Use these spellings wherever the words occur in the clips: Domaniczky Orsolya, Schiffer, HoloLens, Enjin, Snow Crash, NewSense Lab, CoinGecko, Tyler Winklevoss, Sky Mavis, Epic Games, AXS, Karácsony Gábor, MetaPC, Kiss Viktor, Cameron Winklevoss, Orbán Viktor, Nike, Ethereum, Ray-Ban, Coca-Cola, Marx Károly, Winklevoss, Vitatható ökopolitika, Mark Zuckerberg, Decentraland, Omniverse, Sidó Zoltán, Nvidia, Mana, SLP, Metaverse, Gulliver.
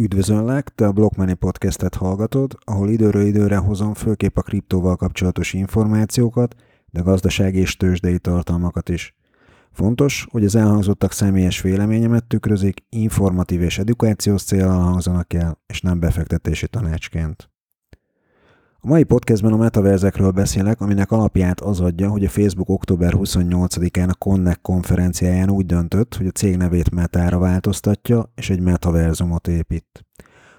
Üdvözöllek, te a Blockmoney podcastet hallgatod, ahol időről időre hozom főképp a kriptóval kapcsolatos információkat, de gazdasági és tőzsdei tartalmakat is. Fontos, hogy az elhangzottak személyes véleményemet tükrözik, informatív és edukációs céllal hangzanak el, és nem befektetési tanácsként. A mai podcastben a metaverzekről beszélek, aminek alapját az adja, hogy a Facebook október 28-án a Connect konferenciáján úgy döntött, hogy a cég nevét Metára változtatja, és egy metaverzumot épít.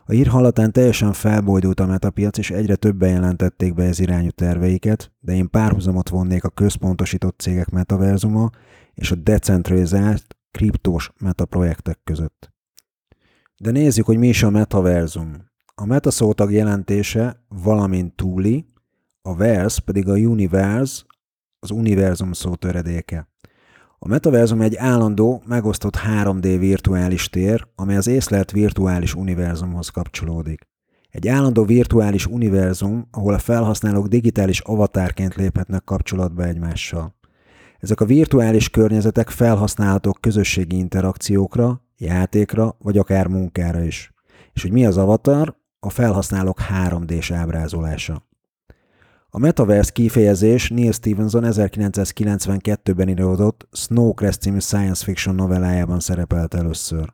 A hír hallatán teljesen felbojdult a metapiac, és egyre többen jelentették be ez irányú terveiket, de én párhuzamot vonnék a központosított cégek metaverzuma és a decentralizált kriptós metaprojektek között. De nézzük, hogy mi is a metaverzum. A meta szótag jelentése valamint túli, a verse pedig a universe, az univerzum szó töredéke. A metaverzum egy állandó, megosztott 3D virtuális tér, amely az észlelt virtuális univerzumhoz kapcsolódik. Egy állandó virtuális univerzum, ahol a felhasználók digitális avatárként léphetnek kapcsolatba egymással. Ezek a virtuális környezetek felhasználhatók közösségi interakciókra, játékra vagy akár munkára is. És hogy mi az avatar? A felhasználók 3D-s ábrázolása. A Metaverse kifejezés Neil Stephenson 1992-ben íródott Snow Crash című science fiction novellájában szerepelt először.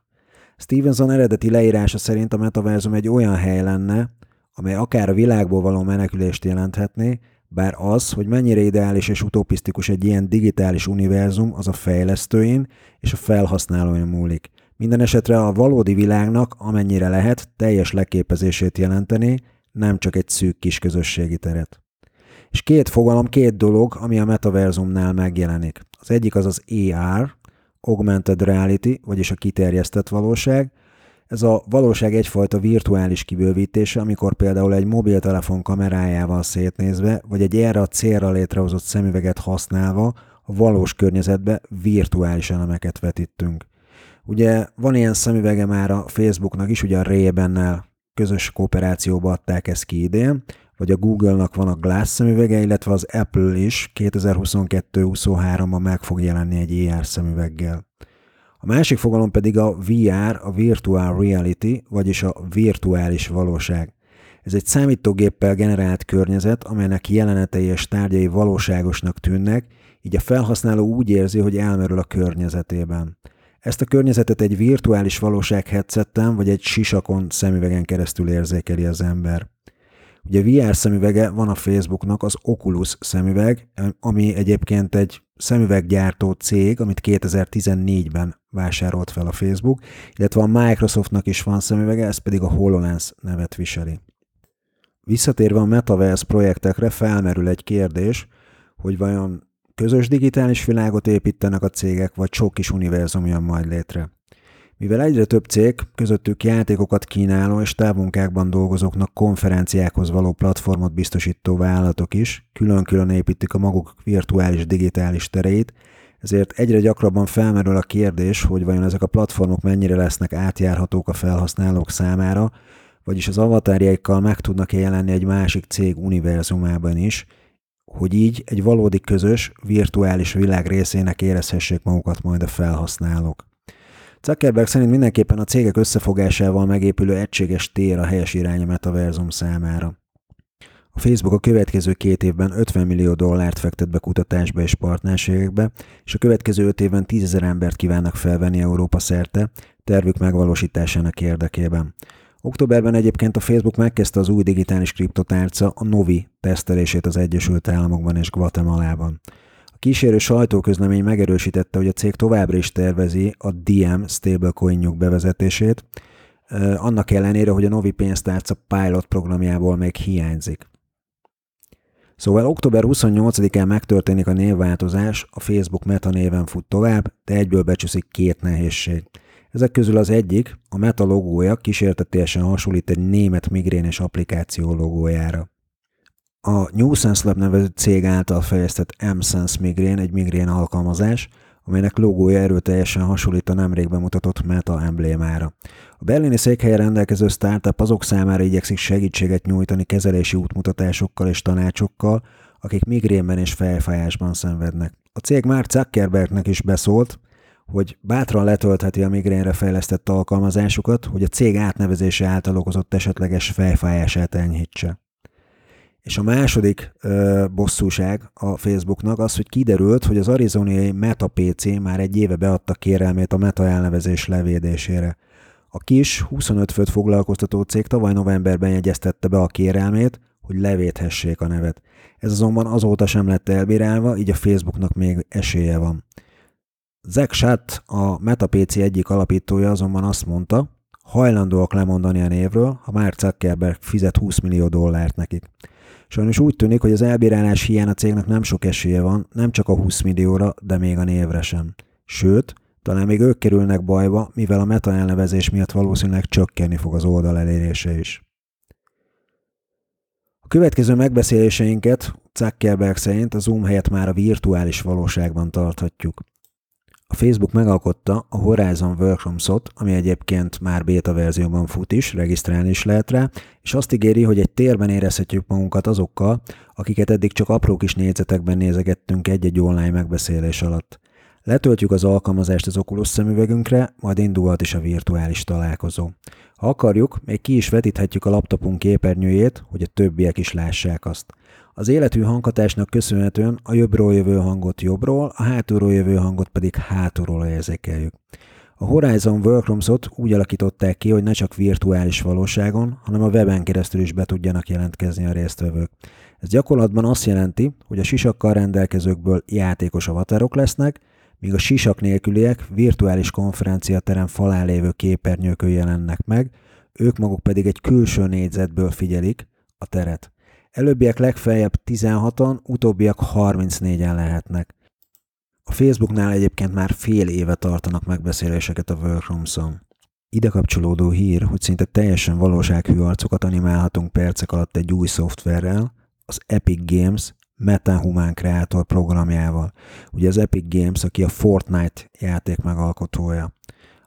Stephenson eredeti leírása szerint a metaverzum egy olyan hely lenne, amely akár a világból való menekülést jelenthetné, bár az, hogy mennyire ideális és utopisztikus egy ilyen digitális univerzum, az a fejlesztőin és a felhasználóin múlik. Minden esetre a valódi világnak, amennyire lehet, teljes leképezését jelenteni, nem csak egy szűk kis közösségi teret. És két fogalom, két dolog, ami a metaverzumnál megjelenik. Az egyik az az AR, Augmented Reality, vagyis a kiterjesztett valóság. Ez a valóság egyfajta virtuális kibővítése, amikor például egy mobiltelefon kamerájával szétnézve, vagy egy erre a célra létrehozott szemüveget használva a valós környezetbe virtuális elemeket vetítünk. Ugye van ilyen szemüvege már a Facebooknak is, ugye a Ray-Bannel közös kooperációba adták ezt ki idén, vagy a Google-nak van a Glass szemüvege, illetve az Apple is 2022-23-ban meg fog jelenni egy AR szemüveggel. A másik fogalom pedig a VR, a Virtual Reality, vagyis a virtuális valóság. Ez egy számítógéppel generált környezet, amelynek jelenetei és tárgyai valóságosnak tűnnek, így a felhasználó úgy érzi, hogy elmerül a környezetében. Ezt a környezetet egy virtuális valóság headseten vagy egy sisakon szemüvegen keresztül érzékeli az ember. Ugye VR szemüvege van a Facebooknak, az Oculus szemüveg, ami egyébként egy szemüveggyártó cég, amit 2014-ben vásárolt fel a Facebook, illetve a Microsoftnak is van szemüvege, ez pedig a HoloLens nevet viseli. Visszatérve a Metaverse projektekre felmerül egy kérdés, hogy vajon közös digitális világot építenek a cégek, vagy sok kis univerzum jön majd létre. Mivel egyre több cég, közöttük játékokat kínáló és távmunkákban dolgozóknak konferenciákhoz való platformot biztosító vállalatok is külön-külön építik a maguk virtuális digitális tereit, ezért egyre gyakrabban felmerül a kérdés, hogy vajon ezek a platformok mennyire lesznek átjárhatók a felhasználók számára, vagyis az avatárjaikkal meg tudnak-e jelenni egy másik cég univerzumában is, hogy így egy valódi közös, virtuális világ részének érezhessék magukat majd a felhasználók. Zuckerberg szerint mindenképpen a cégek összefogásával megépülő egységes tér a helyes irány a metaverzum számára. A Facebook a következő 2 évben $50 millió fektet be kutatásba és partnerségekbe, és a következő 5 évben 10 000 embert kívánnak felvenni Európa szerte, tervük megvalósításának érdekében. Októberben egyébként a Facebook megkezdte az új digitális kriptotárca, a Novi tesztelését az Egyesült Államokban és Guatemalában. A kísérő sajtóközlemény megerősítette, hogy a cég továbbra is tervezi a DM stablecoinjuk bevezetését, annak ellenére, hogy a Novi pénztárca pilot programjából még hiányzik. Szóval október 28-án megtörténik a névváltozás, a Facebook Meta néven fut tovább, de egyből becsúszik 2 nehézség. Ezek közül az egyik, a Meta logója kísértetiesen hasonlít egy német migrénes applikáció logójára. A NewSense Lab nevező cég által fejlesztett MSense migrén egy migrén alkalmazás, amelynek logója erőteljesen hasonlít a nemrég bemutatott Meta emblémára. A berlini székhelyen rendelkező startup azok számára igyekszik segítséget nyújtani kezelési útmutatásokkal és tanácsokkal, akik migrénben és fejfájásban szenvednek. A cég Mark Zuckerbergnek is beszólt, hogy bátran letöltheti a migrénre fejlesztett alkalmazásukat, hogy a cég átnevezése által okozott esetleges fejfájását enyhítse. És a második bosszúság a Facebooknak az, hogy kiderült, hogy az arizonai MetaPC már egy éve beadta kérelmét a Meta elnevezés levédésére. A kis 25 főt foglalkoztató cég tavaly novemberben jegyeztette be a kérelmét, hogy levédhessék a nevet. Ez azonban azóta sem lett elbírálva, így a Facebooknak még esélye van. Zack Schacht, a MetaPC egyik alapítója azonban azt mondta, hajlandóak lemondani a névről, ha Mark Zuckerberg fizet $20 millió nekik. Sajnos úgy tűnik, hogy az elbírálás hiány a cégnek nem sok esélye van, nem csak a 20 millióra, de még a névre sem. Sőt, talán még ők kerülnek bajba, mivel a Meta elnevezés miatt valószínűleg csökkenni fog az oldal elérése is. A következő megbeszéléseinket Zuckerberg szerint a Zoom helyett már a virtuális valóságban tarthatjuk. A Facebook megalkotta a Horizon Workrooms-ot, ami egyébként már beta verzióban fut is, regisztrálni is lehet rá, és azt ígéri, hogy egy térben érezhetjük magunkat azokkal, akiket eddig csak apró kis négyzetekben nézegettünk egy-egy online megbeszélés alatt. Letöltjük az alkalmazást az Oculus szemüvegünkre, majd indulhat is a virtuális találkozó. Ha akarjuk, még ki is vetíthetjük a laptopunk képernyőjét, hogy a többiek is lássák azt. Az életű hanghatásnak köszönhetően a jobbról jövő hangot jobbról, a hátulról jövő hangot pedig hátulról érzékeljük. A Horizon Workrooms-ot úgy alakították ki, hogy ne csak virtuális valóságon, hanem a weben keresztül is be tudjanak jelentkezni a résztvevők. Ez gyakorlatban azt jelenti, hogy a sisakkal rendelkezőkből játékos avatarok lesznek, míg a sisak nélküliek virtuális konferenciaterem falán lévő képernyőkön jelennek meg, ők maguk pedig egy külső négyzetből figyelik a teret. Előbbiek legfeljebb 16-an, utóbbiak 34-en lehetnek. A Facebooknál egyébként már fél éve tartanak megbeszéléseket a Workrooms-on. Ide kapcsolódó hír, hogy szinte teljesen valósághű arcokat animálhatunk percek alatt egy új szoftverrel, az Epic Games Meta-Human Creator programjával. Ugye az Epic Games, aki a Fortnite játék megalkotója.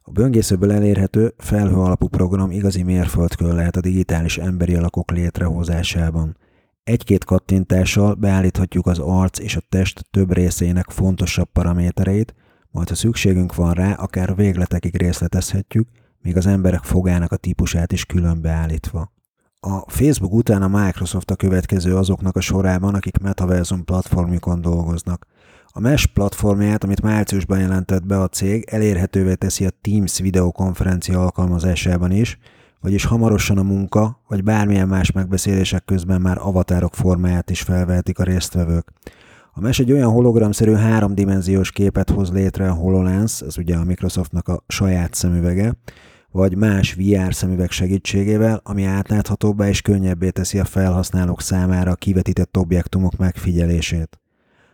A böngészőből elérhető felhő alapú program igazi mérföldkő lehet a digitális emberi alakok létrehozásában. Egy-két kattintással beállíthatjuk az arc és a test több részének fontosabb paramétereit, majd ha szükségünk van rá, akár a végletekig részletezhetjük, még az emberek fogának a típusát is külön beállítva. A Facebook után a Microsoft a következő azoknak a sorában, akik Metaversum platformjukon dolgoznak. A Mesh platformját, amit márciusban jelentett be a cég, elérhetővé teszi a Teams videokonferencia alkalmazásában is, vagyis hamarosan a munka, vagy bármilyen más megbeszélések közben már avatárok formáját is felvehetik a résztvevők. A Mesh egy olyan hologramszerű háromdimenziós képet hoz létre a HoloLens, ez ugye a Microsoftnak a saját szemüvege, vagy más VR szemüveg segítségével, ami átláthatóbbá és könnyebbé teszi a felhasználók számára a kivetített objektumok megfigyelését.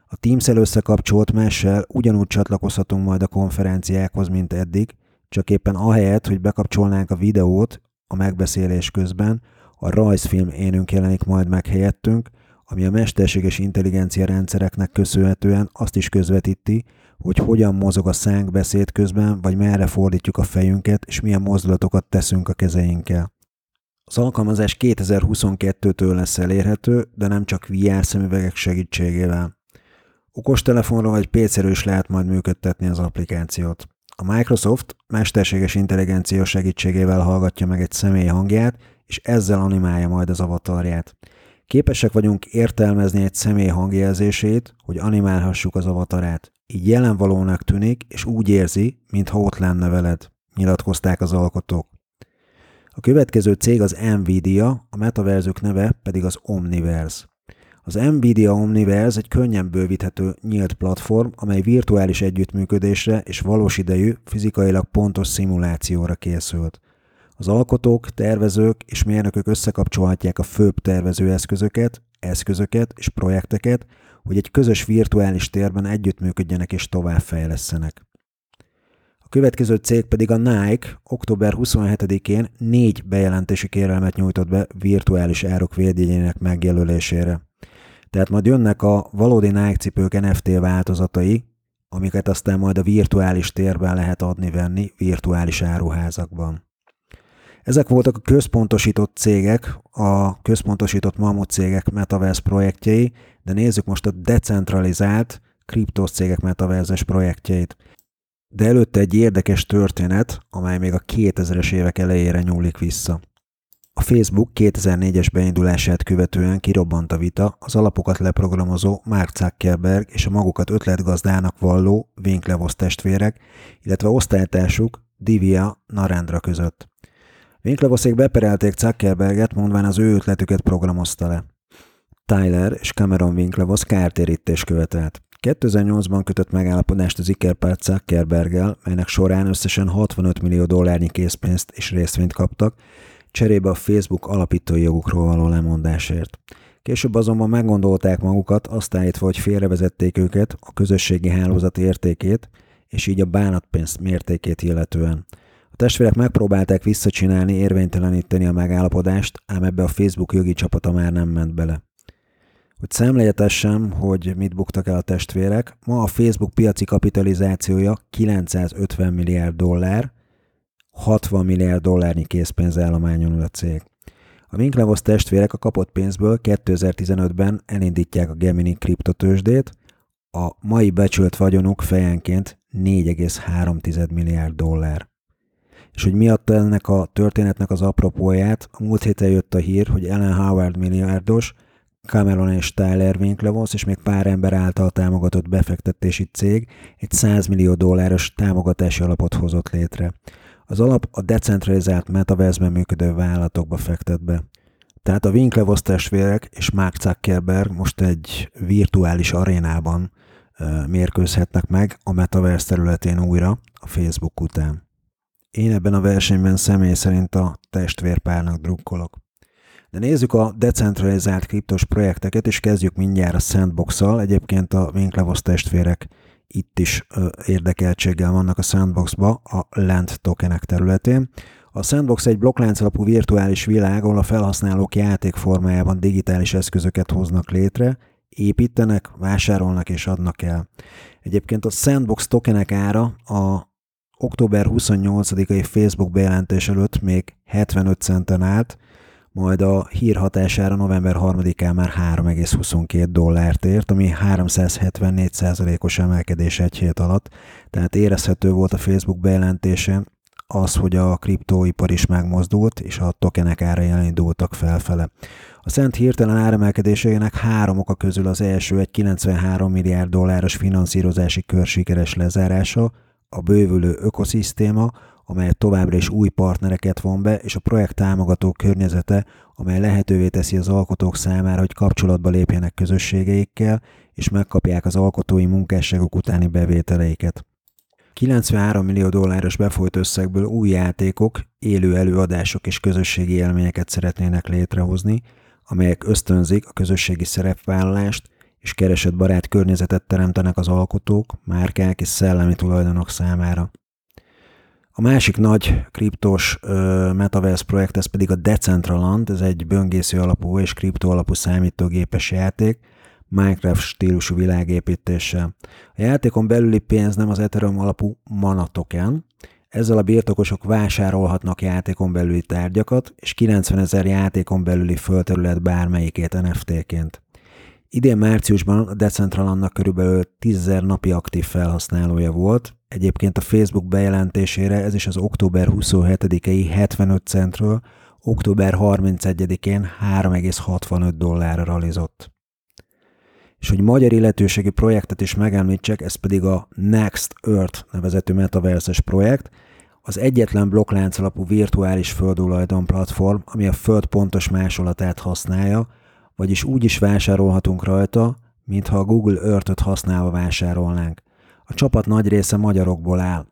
A Teams-el összekapcsolt Mesh-sel ugyanúgy csatlakozhatunk majd a konferenciákhoz, mint eddig, csak éppen ahelyett, hogy bekapcsolnánk a videót a megbeszélés közben, a rajzfilm énünk jelenik majd meg helyettünk, ami a mesterséges intelligencia rendszereknek köszönhetően azt is közvetíti, hogy hogyan mozog a szánk beszéd közben, vagy merre fordítjuk a fejünket, és milyen mozdulatokat teszünk a kezeinkkel. Az alkalmazás 2022-től lesz elérhető, de nem csak VR szemüvegek segítségével. Okostelefonról vagy PC-ről is lehet majd működtetni az applikációt. A Microsoft mesterséges intelligencia segítségével hallgatja meg egy személy hangját, és ezzel animálja majd az avatarját. Képesek vagyunk értelmezni egy személy hangjelzését, hogy animálhassuk az avatarát. Így jelenvalónak tűnik, és úgy érzi, mintha ott lenne veled, nyilatkozták az alkotók. A következő cég az Nvidia, a metaverzük neve pedig az Omniverse. Az Nvidia Omniverse egy könnyen bővíthető, nyílt platform, amely virtuális együttműködésre és valós idejű, fizikailag pontos szimulációra készült. Az alkotók, tervezők és mérnökök összekapcsolhatják a főbb tervezőeszközöket, eszközöket és projekteket, hogy egy közös virtuális térben együttműködjenek és továbbfejlesszenek. A következő cég pedig a Nike október 27-én 4 bejelentési kérelmet nyújtott be virtuális áruk védjegyének megjelölésére. Tehát majd jönnek a valódi Nike cipők NFT változatai, amiket aztán majd a virtuális térben lehet adni-venni virtuális áruházakban. Ezek voltak a központosított cégek, a központosított mamut cégek metaverse projektjei, de nézzük most a decentralizált kriptos cégek metaverses projektjeit. De előtte egy érdekes történet, amely még a 2000-es évek elejére nyúlik vissza. A Facebook 2004-es beindulását követően kirobbant a vita az alapokat leprogramozó Mark Zuckerberg és a magukat ötletgazdának valló Winklevoss testvérek, illetve osztálytársuk Divya Narendra között. Winklevossék beperelték Zuckerberget, mondván az ő ötletüket programozta le. Tyler és Cameron Winklevoss kártérítést követelt. 2008-ban kötött megállapodást az ikerpárt Zuckerberggel, melynek során összesen $65 millió készpénzt és részvényt kaptak, cserébe a Facebook alapítói jogukról való lemondásért. Később azonban meggondolták magukat, azt állítva, hogy félrevezették őket a közösségi hálózat értékét, és így a bánatpénz mértékét illetően. A testvérek megpróbálták visszacsinálni, érvényteleníteni a megállapodást, ám ebbe a Facebook jogi csapata már nem ment bele. Hogy szemléltessem, hogy mit buktak el a testvérek, ma a Facebook piaci kapitalizációja $950 milliárd, $60 milliárd készpénzállományon ül a cég. A Winklevoss testvérek a kapott pénzből 2015-ben elindítják a Gemini kriptotőzsdét, a mai becsült vagyonuk fejenként $4,3 milliárd. És hogy mi adta ennek a történetnek az apropóját, a múlt héten jött a hír, hogy Ellen Howard milliárdos, Cameron és Tyler Winklevoss és még pár ember által támogatott befektetési cég egy $100 millió támogatási alapot hozott létre. Az alap a decentralizált Metaverse-ben működő vállalatokba fektet be. Tehát a Winklevoss testvérek és Mark Zuckerberg most egy virtuális arénában mérkőzhetnek meg a Metaverse területén újra a Facebook után. Én ebben a versenyben személy szerint a testvérpárnak drukkolok. De nézzük a decentralizált kriptos projekteket, és kezdjük mindjárt a Sandbox-szal. Egyébként a Winklevoss testvérek itt is érdekeltséggel vannak a Sandbox-ba, a Lent tokenek területén. A Sandbox egy blokklánc alapú virtuális világ, ahol a felhasználók játékformájában digitális eszközöket hoznak létre, építenek, vásárolnak és adnak el. Egyébként a Sandbox tokenek ára a október 28-ai Facebook bejelentés előtt még 75 centen állt, majd a hír hatására november 3-án már $3,22 ért, ami 374%-os emelkedés egy hét alatt, tehát érezhető volt a Facebook bejelentése az, hogy a kriptóipar is megmozdult, és a tokenek árai elindultak felfele. A Szent hirtelen áremelkedésének három oka közül az első egy $93 milliárd finanszírozási kör sikeres lezárása, a bővülő ökoszisztéma, amely továbbra is új partnereket von be, és a projekt támogató környezete, amely lehetővé teszi az alkotók számára, hogy kapcsolatba lépjenek közösségeikkel, és megkapják az alkotói munkásságok utáni bevételeiket. $93 millió befolyt összegből új játékok, élő előadások és közösségi élményeket szeretnének létrehozni, amelyek ösztönzik a közösségi szerepvállalást, és keresett barát környezetet teremtenek az alkotók, márkák és szellemi tulajdonok számára. A másik nagy kriptos Metaverse projekt, ez pedig a Decentraland, ez egy böngésző alapú és kripto alapú számítógépes játék, Minecraft stílusú világépítéssel. A játékon belüli pénz nem az Ethereum alapú Mana token, ezzel a birtokosok vásárolhatnak játékon belüli tárgyakat, és 90,000 játékon belüli földterület bármelyikét NFT-ként. Idén márciusban a Decentralandnak körülbelül 10,000 napi aktív felhasználója volt. Egyébként a Facebook bejelentésére ez is az október 27-i 75 centről október 31-én $3,65 ralizott. És hogy magyar illetőségi projektet is megemlítsek, ez pedig a Next Earth nevezetű metaverses projekt, az egyetlen blokklánc alapú virtuális földulajdon platform, ami a föld pontos másolatát használja, vagyis úgy is vásárolhatunk rajta, mintha a Google Earth-öt használva vásárolnánk. A csapat nagy része magyarokból áll.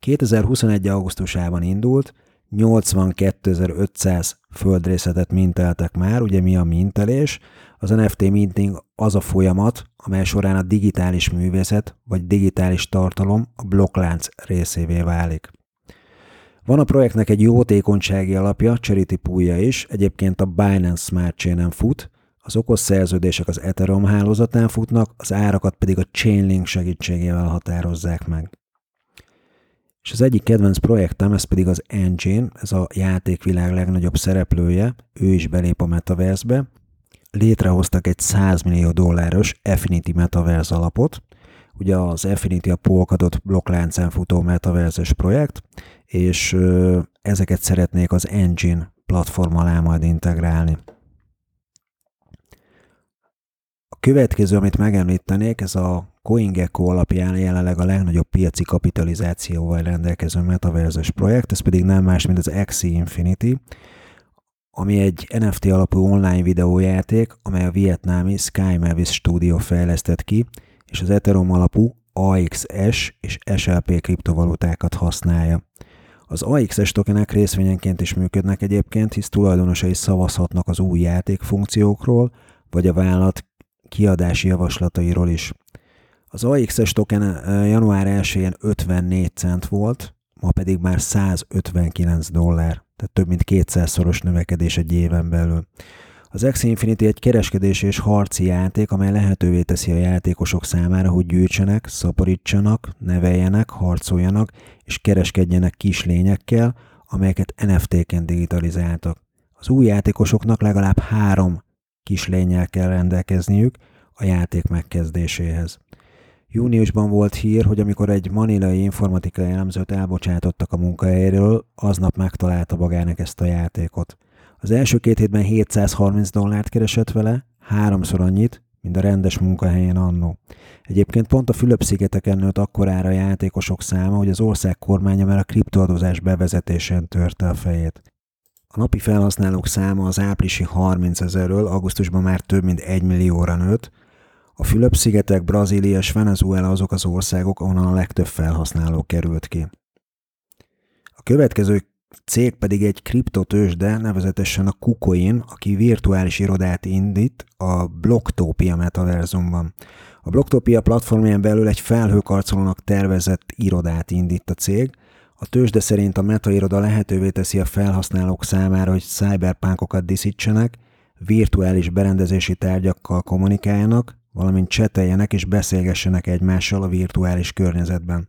2021. augusztusában indult, 82,500 földrészetet minteltek már, ugye mi a mintelés? Az NFT minting az a folyamat, amely során a digitális művészet vagy digitális tartalom a blokklánc részévé válik. Van a projektnek egy jótékonysági alapja, charity poolja is, egyébként a Binance Smart Chainen fut, az okos szerződések az Ethereum hálózatán futnak, az árakat pedig a Chainlink segítségével határozzák meg. És az egyik kedvenc projektem, ez pedig az Enjin, ez a játékvilág legnagyobb szereplője, ő is belép a Metaverse-be. Létrehoztak egy $100 millió Affinity Metaverse alapot, ugye az Infinity, a Polkadot blokkláncán futó metaverse-es projekt, és ezeket szeretnék az Enjin platform alá majd integrálni. A következő, amit megemlítenék, ez a CoinGecko alapján jelenleg a legnagyobb piaci kapitalizációval rendelkező metaverse-es projekt, ez pedig nem más, mint az Axie Infinity, ami egy NFT alapú online videójáték, amely a vietnámi Sky Mavis Studio fejlesztett ki, és az Ethereum alapú AXS és SLP kriptovalutákat használja. Az AXS tokenek részvényenként is működnek egyébként, hisz tulajdonosai szavazhatnak az új játékfunkciókról, vagy a vállalat kiadási javaslatairól is. Az AXS token január 1-én 54 cent volt, ma pedig már $159, tehát több mint 200-szoros növekedés egy éven belül. Az Axie Infinity egy kereskedési és harci játék, amely lehetővé teszi a játékosok számára, hogy gyűjtsenek, szaporítsanak, neveljenek, harcoljanak és kereskedjenek kis lényekkel, amelyeket NFT-ként digitalizáltak. Az új játékosoknak legalább 3 kis lényel kell rendelkezniük a játék megkezdéséhez. Júniusban volt hír, hogy amikor egy manilai informatikai elemzőt elbocsátottak a munkahelyéről, aznap megtalálta magának ezt a játékot. Az első 2 hétben $730 keresett vele, 3-szor annyit, mint a rendes munkahelyén annó. Egyébként pont a Fülöp-szigeteken nőtt akkorára játékosok száma, hogy az ország kormánya már a kriptoadózás bevezetésén törte a fejét. A napi felhasználók száma az áprilisi 30 000-ről augusztusban már több mint 1 millióra nőtt. A Fülöp-szigetek, Brazília és Venezuela azok az országok, ahonnan a legtöbb felhasználó került ki. A következő cég pedig egy kriptotőzsde, nevezetesen a Kucoin, aki virtuális irodát indít a Blocktopia metaverzumban. A Blocktopia platformján belül egy felhőkarcolónak tervezett irodát indít a cég. A tőzsde szerint a meta iroda lehetővé teszi a felhasználók számára, hogy cyberpunkokat diszítsenek, virtuális berendezési tárgyakkal kommunikáljanak, valamint cseteljenek és beszélgessenek egymással a virtuális környezetben.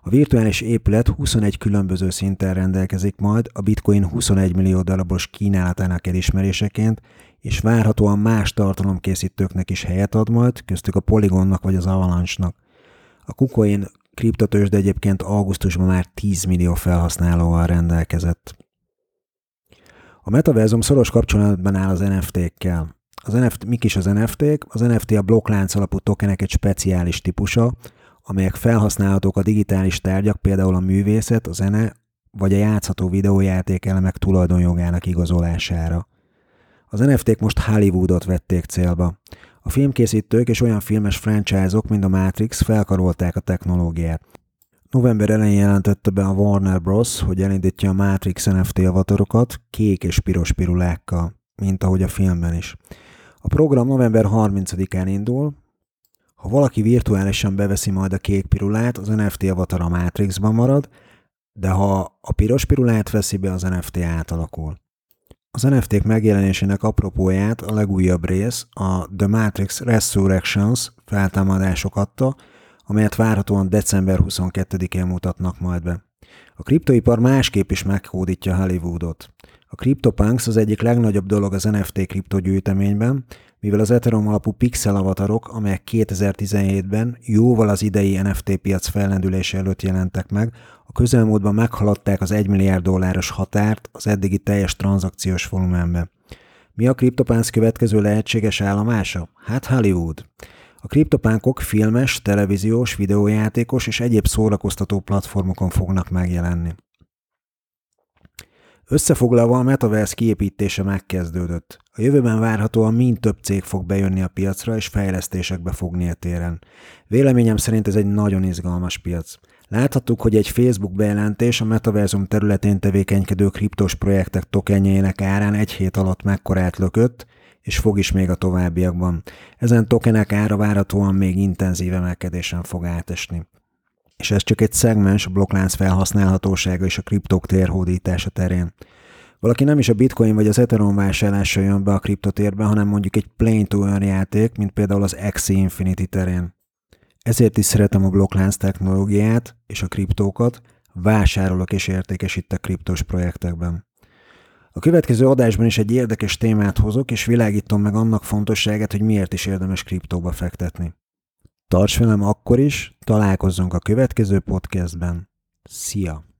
A virtuális épület 21 különböző szinten rendelkezik majd, a Bitcoin 21 millió darabos kínálatának elismeréseként, és várhatóan más tartalomkészítőknek is helyet ad majd, köztük a Polygonnak vagy az Avalanche-nak. A Kucoin kriptotőzsde egyébként augusztusban már 10 millió felhasználóval rendelkezett. A metaverzum szoros kapcsolatban áll az NFT-kkel. Mik is az NFT-k? Az NFT a blokklánc alapú tokenek egy speciális típusa, amelyek felhasználhatók a digitális tárgyak, például a művészet, a zene vagy a játszható videójáték elemek tulajdonjogának igazolására. Az NFT-k most Hollywoodot vették célba. A filmkészítők és olyan filmes franchise-ok, mint a Matrix felkarolták a technológiát. November elején jelentette be a Warner Bros., hogy elindítja a Matrix NFT avatorokat kék és piros pirulákkal, mint ahogy a filmben is. A program november 30-án indul. Ha valaki virtuálisan beveszi majd a kék pirulát, az NFT avatar a Matrixban marad, de ha a piros pirulát veszi be, az NFT átalakul. Az NFT-k megjelenésének apropóját a legújabb rész, a The Matrix Resurrections feltámadások adta, amelyet várhatóan december 22-én mutatnak majd be. A kriptoipar másképp is meghódítja Hollywoodot. A CryptoPunks az egyik legnagyobb dolog az NFT kriptogyűjteményben, mivel az Ethereum alapú pixel avatarok, amelyek 2017-ben jóval az idei NFT piac fellendülése előtt jelentek meg, a közelmúltban meghaladták az $1 milliárd határt az eddigi teljes tranzakciós volumenbe. Mi a CryptoPunks következő lehetséges állomása? Hát Hollywood. A kriptopunkok filmes, televíziós, videójátékos és egyéb szórakoztató platformokon fognak megjelenni. Összefoglalva, a Metaverse kiépítése megkezdődött. A jövőben várhatóan mind több cég fog bejönni a piacra és fejlesztésekbe fogni a téren. Véleményem szerint ez egy nagyon izgalmas piac. Láthattuk, hogy egy Facebook bejelentés a Metaverzum területén tevékenykedő kriptos projektek tokenjeinek árán egy hét alatt mekkorát lökött, és fog is még a továbbiakban. Ezen tokenek ára várhatóan még intenzív emelkedésen fog átesni. És ez csak egy szegmens a blokklánc felhasználhatósága és a kriptók térhódítása terén. Valaki nem is a Bitcoin vagy az Ethereum vásárlással jön be a kriptotérbe, hanem mondjuk egy plain-to-earn játék, mint például az Axie Infinity terén. Ezért is szeretem a blokklánc technológiát és a kriptókat, vásárolok és értékesítek kriptos projektekben. A következő adásban is egy érdekes témát hozok, és világítom meg annak fontosságát, hogy miért is érdemes kriptóba fektetni. Tarts velem akkor is, találkozzunk a következő podcastben. Szia!